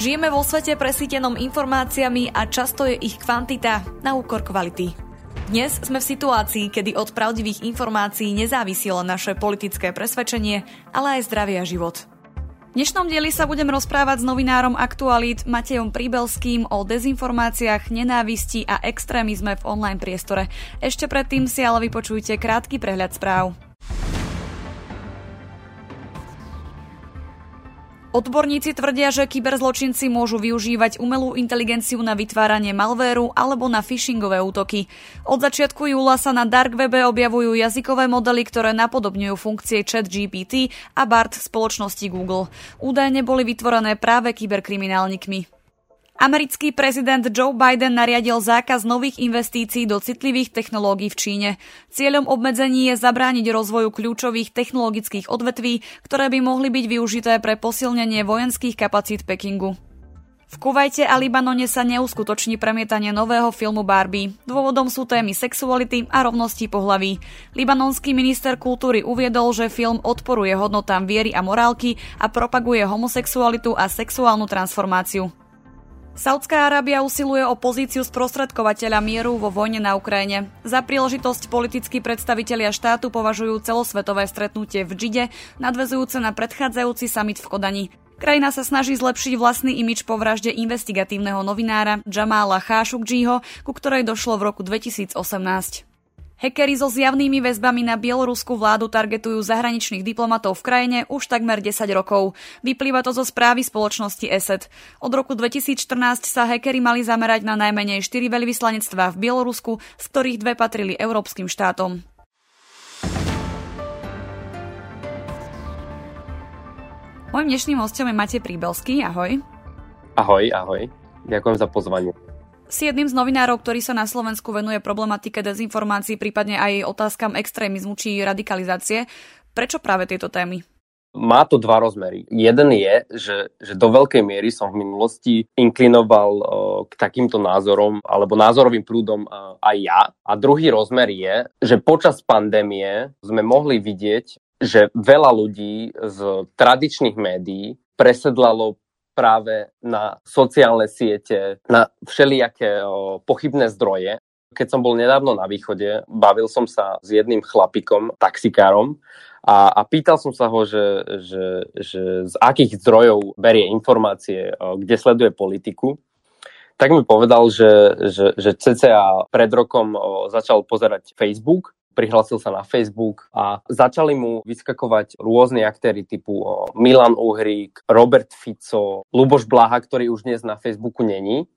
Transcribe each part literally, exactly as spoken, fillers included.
Žijeme vo svete presýtenom informáciami a často je ich kvantita na úkor kvality. Dnes sme v situácii, kedy od pravdivých informácií nezávisilo naše politické presvedčenie, ale aj zdravie a život. V dnešnom dieli sa budem rozprávať s novinárom Aktualít Matejom Príbelským o dezinformáciách, nenávisti a extrémizme v online priestore. Ešte predtým si ale vypočujte krátky prehľad správ. Odborníci tvrdia, že kyberzločinci môžu využívať umelú inteligenciu na vytváranie malvéru alebo na phishingové útoky. Od začiatku júla sa na dark webe objavujú jazykové modely, ktoré napodobňujú funkcie ChatGPT a Bard spoločnosti Google. Údajne boli vytvorené práve kyberkriminálnikmi. Americký prezident Joe Biden nariadil zákaz nových investícií do citlivých technológií v Číne. Cieľom obmedzení je zabrániť rozvoju kľúčových technologických odvetví, ktoré by mohli byť využité pre posilnenie vojenských kapacít Pekingu. V Kuvajte a Libanone sa neuskutoční premietanie nového filmu Barbie. Dôvodom sú témy sexuality a rovnosti pohlaví. Libanonský minister kultúry uviedol, že film odporuje hodnotám viery a morálky a propaguje homosexualitu a sexuálnu transformáciu. Saudská Arábia usiluje o pozíciu sprostredkovateľa mieru vo vojne na Ukrajine. Za príležitosť politickí predstavitelia štátu považujú celosvetové stretnutie v Džide, nadväzujúce na predchádzajúci summit v Kodani. Krajina sa snaží zlepšiť vlastný imič po vražde investigatívneho novinára Jamala Khashoggiho, ku ktorej došlo v roku dvetisícosemnásť. Hackeri so zjavnými väzbami na bieloruskú vládu targetujú zahraničných diplomatov v krajine už takmer desať rokov. Vyplýva to zo správy spoločnosti ESET. Od roku dvetisícštrnásť sa hackeri mali zamerať na najmenej štyri veľvyslanectvá v Bielorusku, z ktorých dve patrili európskym štátom. Mojím dnešným hosťom je Matej Príbelský. Ahoj. Ahoj, ahoj. Ďakujem za pozvanie. Si jedným z novinárov, ktorý sa na Slovensku venuje problematike dezinformácií, prípadne aj otázkam extrémizmu či radikalizácie. Prečo práve tieto témy? Má to dva rozmery. Jeden je, že, že do veľkej miery som v minulosti inklinoval uh, k takýmto názorom alebo názorovým prúdom uh, aj ja. A druhý rozmer je, že počas pandémie sme mohli vidieť, že veľa ľudí z tradičných médií presedlalo práve na sociálne siete, na všelijaké o, pochybné zdroje. Keď som bol nedávno na východe, bavil som sa s jedným chlapikom, taxikárom, a, a pýtal som sa ho, že, že, že z akých zdrojov berie informácie, o, kde sleduje politiku. Tak mi povedal, že, že, že cca pred rokom o, začal pozerať Facebook, prihlásil sa na Facebook a začali mu vyskakovať rôzne aktéry typu Milan Uhrík, Robert Fico, Ľuboš Blaha, ktorý už dnes na Facebooku není.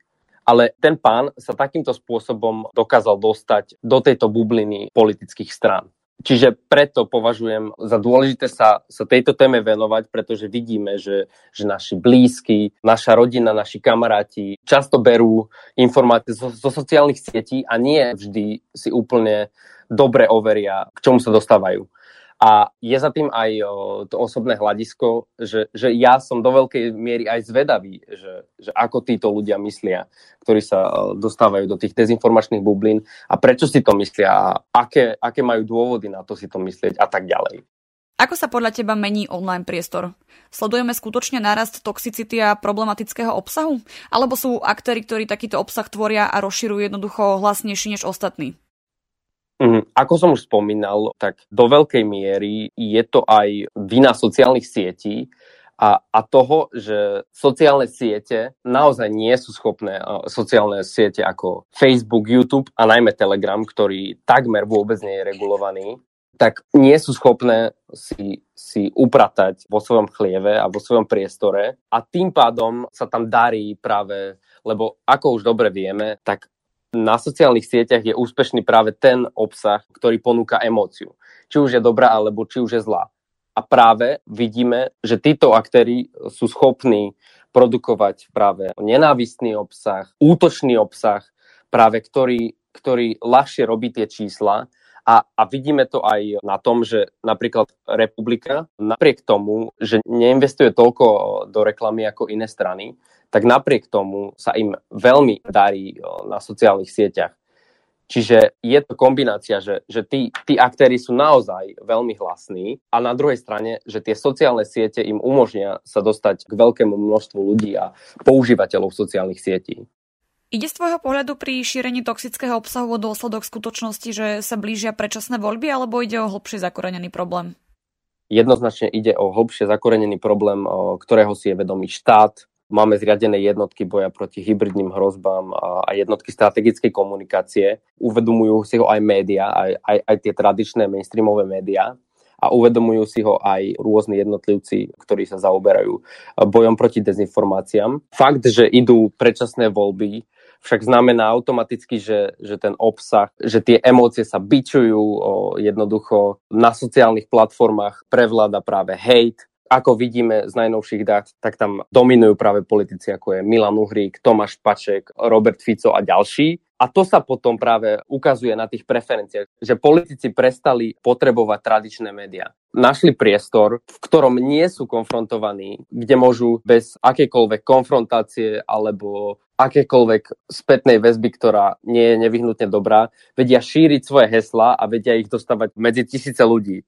Ale ten pán sa takýmto spôsobom dokázal dostať do tejto bubliny politických strán. Čiže preto považujem za dôležité sa, sa tejto téme venovať, pretože vidíme, že, že naši blízki, naša rodina, naši kamaráti často berú informácie zo, zo sociálnych sietí a nie vždy si úplne dobre overia, k čomu sa dostávajú. A je za tým aj o, to osobné hľadisko, že, že ja som do veľkej miery aj zvedavý, že, že ako títo ľudia myslia, ktorí sa dostávajú do tých dezinformačných bublín a prečo si to myslia a aké, aké majú dôvody na to si to myslieť a tak ďalej. Ako sa podľa teba mení online priestor? Sledujeme skutočne nárast toxicity a problematického obsahu? Alebo sú aktéri, ktorí takýto obsah tvoria a rozširujú jednoducho hlasnejší než ostatní? Ako som už spomínal, tak do veľkej miery je to aj vina sociálnych sietí a, a toho, že sociálne siete naozaj nie sú schopné, sociálne siete ako Facebook, YouTube a najmä Telegram, ktorý takmer vôbec nie je regulovaný, tak nie sú schopné si, si upratať vo svojom chlieve a vo svojom priestore a tým pádom sa tam darí práve, lebo ako už dobre vieme, tak na sociálnych sieťach je úspešný práve ten obsah, ktorý ponúka emóciu. Či už je dobrá, alebo či už je zlá. A práve vidíme, že títo aktéri sú schopní produkovať práve nenávistný obsah, útočný obsah, práve ktorý, ktorý ľahšie robí tie čísla. A, a vidíme to aj na tom, že napríklad Republika, napriek tomu, že neinvestuje toľko do reklamy ako iné strany, tak napriek tomu sa im veľmi darí na sociálnych sieťach. Čiže je to kombinácia, že, že tí, tí aktéri sú naozaj veľmi hlasní a na druhej strane, že tie sociálne siete im umožnia sa dostať k veľkému množstvu ľudí a používateľov sociálnych sietí. Ide z tvojho pohľadu pri šírení toxického obsahu o dôsledok skutočnosti, že sa blížia predčasné voľby, alebo ide o hlbšie zakorenený problém? Jednoznačne ide o hlbšie zakorenený problém, ktorého si je vedomý štát. Máme zriadené jednotky boja proti hybridným hrozbám a jednotky strategickej komunikácie. Uvedomujú si ho aj médiá, aj, aj, aj tie tradičné mainstreamové médiá. A uvedomujú si ho aj rôzni jednotlivci, ktorí sa zaoberajú bojom proti dezinformáciám. Fakt, že idú predčasné voľby, však znamená automaticky, že, že ten obsah, že tie emócie sa bičujú, jednoducho na sociálnych platformách prevláda práve hate. Ako vidíme z najnovších dát, tak tam dominujú práve politici, ako je Milan Uhrík, Tomáš Špaček, Robert Fico a ďalší. A to sa potom práve ukazuje na tých preferenciách, že politici prestali potrebovať tradičné médiá. Našli priestor, v ktorom nie sú konfrontovaní, kde môžu bez akékoľvek konfrontácie alebo akékoľvek spätnej väzby, ktorá nie je nevyhnutne dobrá, vedia šíriť svoje heslá a vedia ich dostávať medzi tisíce ľudí.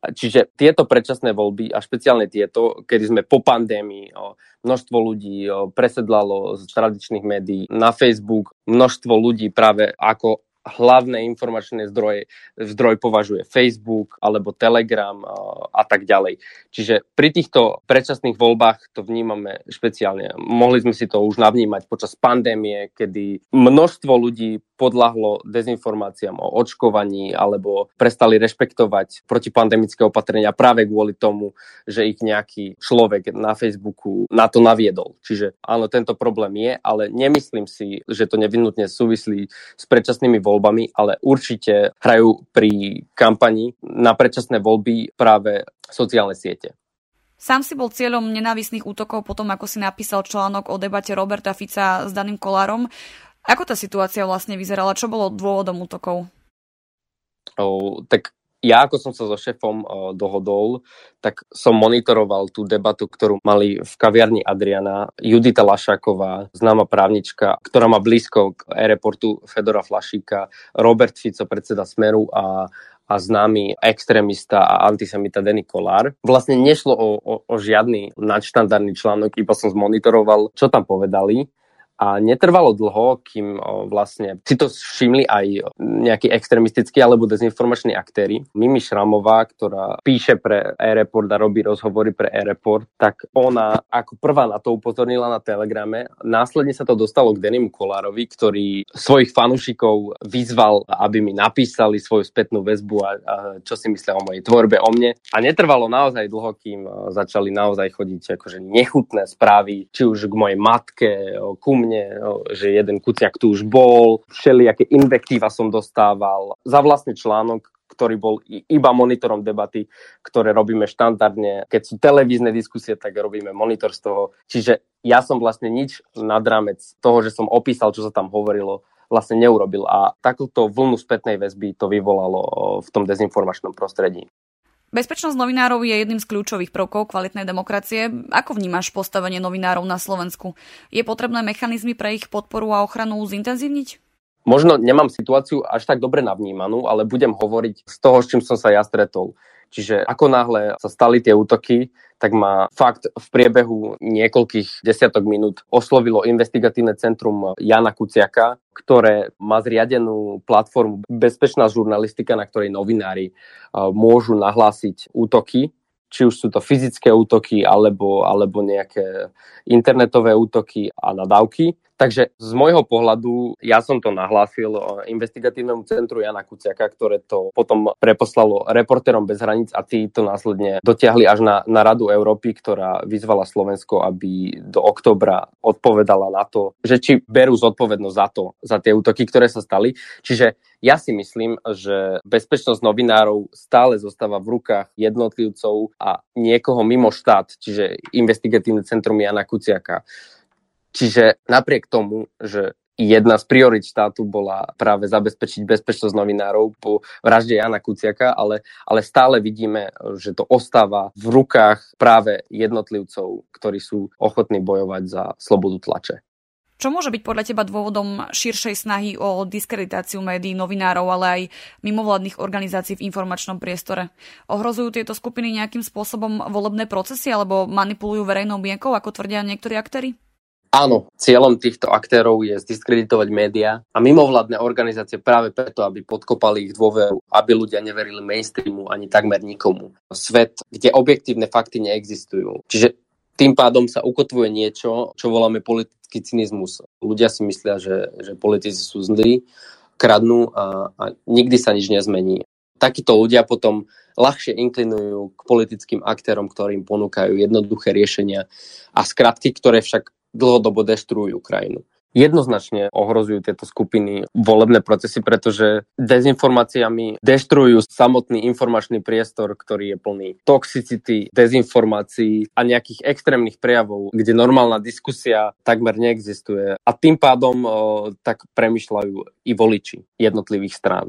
Čiže tieto predčasné voľby a špeciálne tieto, kedy sme po pandémii, množstvo ľudí presedlalo z tradičných médií na Facebook, množstvo ľudí práve ako hlavné informačné zdroje, zdroj považuje Facebook alebo Telegram a tak ďalej. Čiže pri týchto predčasných voľbách to vnímame špeciálne. Mohli sme si to už navnímať počas pandémie, kedy množstvo ľudí podľahlo dezinformáciám o očkovaní alebo prestali rešpektovať protipandemické opatrenia práve kvôli tomu, že ich nejaký človek na Facebooku na to naviedol. Čiže áno, tento problém je, ale nemyslím si, že to nevyhnutne súvislí s predčasnými voľbami. voľbami, ale určite hrajú pri kampani na predčasné voľby práve sociálne siete. Sám si bol cieľom nenávistných útokov potom, ako si napísal článok o debate Roberta Fica s Daným Kollárom. Ako tá situácia vlastne vyzerala? Čo bolo dôvodom útokov? Oh, tak ja, ako som sa so šéfom dohodol, tak som monitoroval tú debatu, ktorú mali v kaviarni Adriana Judita Lašáková, známa právnička, ktorá má blízko k e-reportu Fedora Flašíka, Robert Fico, predseda Smeru a a známy extrémista a antisemita Denny Kollár. Vlastne nešlo o, o, o žiadny nadštandardný článok, iba som zmonitoroval, čo tam povedali. A netrvalo dlho, kým vlastne si to všimli aj nejakí extrémistickí alebo dezinformační aktéri. Mimi Šramová, ktorá píše pre e-report a robí rozhovory pre e-report, tak ona ako prvá na to upozornila na Telegrame. Následne sa to dostalo k Dennymu Kollárovi, ktorý svojich fanúšikov vyzval, aby mi napísali svoju spätnú väzbu a, a čo si myslia o mojej tvorbe, o mne. A netrvalo naozaj dlho, kým začali naozaj chodiť akože nechutné správy, či už k mojej matke, ku mne, že jeden Kuciak tu už bol, všelijaké invektíva som dostával za vlastný článok, ktorý bol iba monitorom debaty, ktoré robíme štandardne. Keď sú televízne diskusie, tak robíme monitor z toho. Čiže ja som vlastne nič nad rámec toho, že som opísal, čo sa tam hovorilo, vlastne neurobil. A takúto vlnu spätnej väzby to vyvolalo v tom dezinformačnom prostredí. Bezpečnosť novinárov je jedným z kľúčových prvkov kvalitnej demokracie. Ako vnímaš postavenie novinárov na Slovensku? Je potrebné mechanizmy pre ich podporu a ochranu zintenzívniť? Možno nemám situáciu až tak dobre navnímanú, ale budem hovoriť z toho, s čím som sa ja stretol. Čiže ako náhle sa stali tie útoky, tak ma fakt v priebehu niekoľkých desiatok minút oslovilo investigatívne centrum Jána Kuciaka, ktoré má zriadenú platformu Bezpečná žurnalistika, na ktorej novinári môžu nahlásiť útoky. Či už sú to fyzické útoky, alebo, alebo nejaké internetové útoky a nadávky. Takže z môjho pohľadu, ja som to nahlásil investigatívnemu centru Jana Kuciaka, ktoré to potom preposlalo Reportérom bez hraníc a tí to následne dotiahli až na, na Radu Európy, ktorá vyzvala Slovensko, aby do októbra odpovedala na to, že či berú zodpovednosť za to, za tie útoky, ktoré sa stali. Čiže ja si myslím, že bezpečnosť novinárov stále zostáva v rukách jednotlivcov a niekoho mimo štát, čiže investigatívne centrum Jana Kuciaka. Čiže napriek tomu, že jedna z priorít štátu bola práve zabezpečiť bezpečnosť novinárov po vražde Jána Kuciaka, ale, ale stále vidíme, že to ostáva v rukách práve jednotlivcov, ktorí sú ochotní bojovať za slobodu tlače. Čo môže byť podľa teba dôvodom širšej snahy o diskreditáciu médií, novinárov, ale aj mimovládnych organizácií v informačnom priestore? Ohrozujú tieto skupiny nejakým spôsobom volebné procesy alebo manipulujú verejnou mienkou, ako tvrdia niektorí aktéri? Áno, cieľom týchto aktérov je zdiskreditovať médiá a mimovládne organizácie práve preto, aby podkopali ich dôveru, aby ľudia neverili mainstreamu ani takmer nikomu. Svet, kde objektívne fakty neexistujú. Čiže tým pádom sa ukotvuje niečo, čo voláme politický cynizmus. Ľudia si myslia, že, že politici sú zlí, kradnú a, a nikdy sa nič nezmení. Takíto ľudia potom ľahšie inklinujú k politickým aktérom, ktorým ponúkajú jednoduché riešenia a skratky, ktoré však dlhodobo deštruujú krajinu. Jednoznačne ohrozujú tieto skupiny volebné procesy, pretože dezinformáciami deštruujú samotný informačný priestor, ktorý je plný toxicity, dezinformácií a nejakých extrémnych prejavov, kde normálna diskusia takmer neexistuje. A tým pádom o, tak premýšľajú i voliči jednotlivých strán.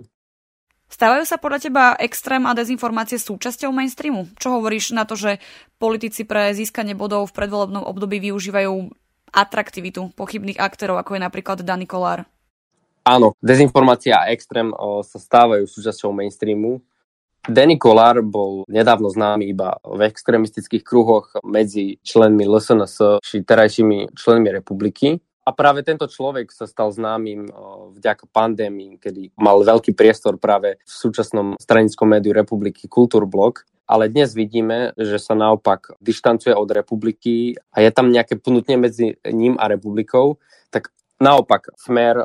Stávajú sa podľa teba extrém a dezinformácie súčasťou mainstreamu? Čo hovoríš na to, že politici pre získanie bodov v predvolebnom období využívajú atraktivitu pochybných aktérov, ako je napríklad Denny Kollár? Áno, dezinformácia a extrém o, sa stávajú súčasťou mainstreamu. Denny Kollár bol nedávno známy iba v extrémistických kruhoch medzi členmi el es en es či terajšími členmi Republiky. A práve tento človek sa stal známym vďaka pandémii, kedy mal veľký priestor práve v súčasnom stranickom médiu Republiky Kultúrblog. Ale dnes vidíme, že sa naopak dištancuje od Republiky a je tam nejaké pnutie medzi ním a Republikou. Tak naopak Smer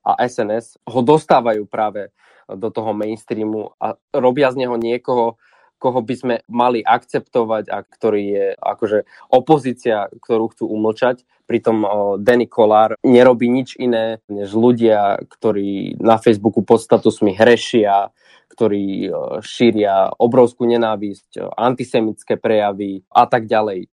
a es en es ho dostávajú práve do toho mainstreamu a robia z neho niekoho, koho by sme mali akceptovať a ktorý je akože opozícia, ktorú chcú umlčať. Pritom Denny Kollár nerobí nič iné, než ľudia, ktorí na Facebooku pod statusmi hrešia, ktorí šíria obrovskú nenávisť, antisemické prejavy a tak ďalej.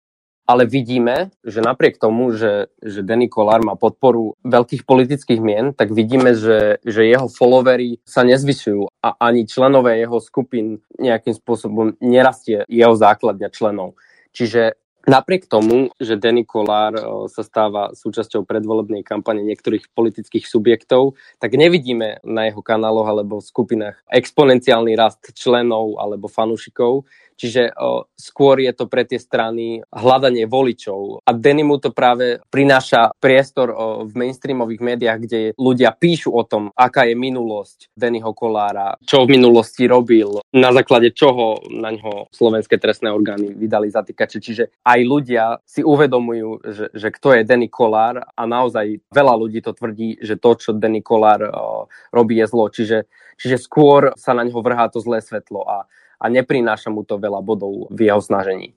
Ale vidíme, že napriek tomu, že, že Denny Kollár má podporu veľkých politických mien, tak vidíme, že, že jeho followery sa nezvyšujú a ani členové jeho skupín nejakým spôsobom nerastie jeho základňa členov. Čiže napriek tomu, že Denny Kollár sa stáva súčasťou predvolebnej kampane niektorých politických subjektov, tak nevidíme na jeho kanáloch alebo skupinách exponenciálny rast členov alebo fanúšikov. Čiže o, skôr je to pre tie strany hľadanie voličov. A Dennymu to práve prináša priestor o, v mainstreamových médiách, kde ľudia píšu o tom, aká je minulosť Dennyho Kollára, čo v minulosti robil, na základe čoho na ňo slovenské trestné orgány vydali zatýkače. Čiže aj ľudia si uvedomujú, že, že kto je Denny Kollár a naozaj veľa ľudí to tvrdí, že to, čo Denny Kollár o, robí, je zlo. Čiže, čiže skôr sa na ňo vrhá to zlé svetlo a a neprináša mu to veľa bodov v jeho snažení.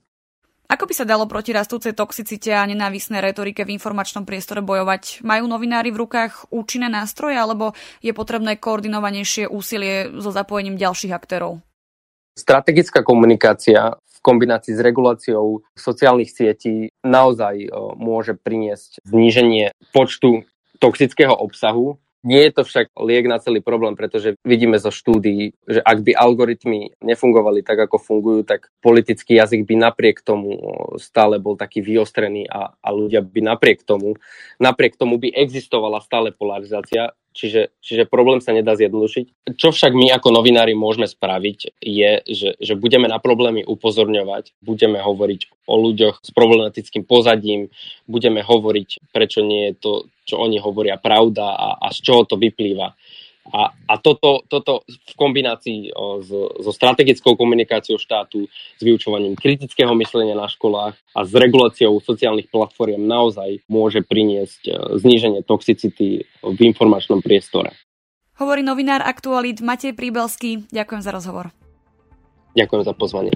Ako by sa dalo proti rastúcej toxicite a nenávisnej retorike v informačnom priestore bojovať? Majú novinári v rukách účinné nástroje, alebo je potrebné koordinovanejšie úsilie so zapojením ďalších aktérov? Strategická komunikácia v kombinácii s reguláciou sociálnych sietí naozaj môže priniesť zníženie počtu toxického obsahu. Nie je to však liek na celý problém, pretože vidíme zo štúdií, že ak by algoritmy nefungovali tak, ako fungujú, tak politický jazyk by napriek tomu stále bol taký vyostrený a, a ľudia by napriek tomu, napriek tomu by existovala stále polarizácia, čiže, čiže problém sa nedá zjednodušiť. Čo však my ako novinári môžeme spraviť, je, že, že budeme na problémy upozorňovať, budeme hovoriť o ľuďoch s problematickým pozadím, budeme hovoriť, prečo nie je to, čo oni hovoria, pravda a, a z čoho to vyplýva. A, a toto, toto v kombinácii o, so, so strategickou komunikáciou štátu, s vyučovaním kritického myslenia na školách a s reguláciou sociálnych platform naozaj môže priniesť zníženie toxicity v informačnom priestore. Hovorí novinár Aktualít Matej Príbelský. Ďakujem za rozhovor. Ďakujem za pozvanie.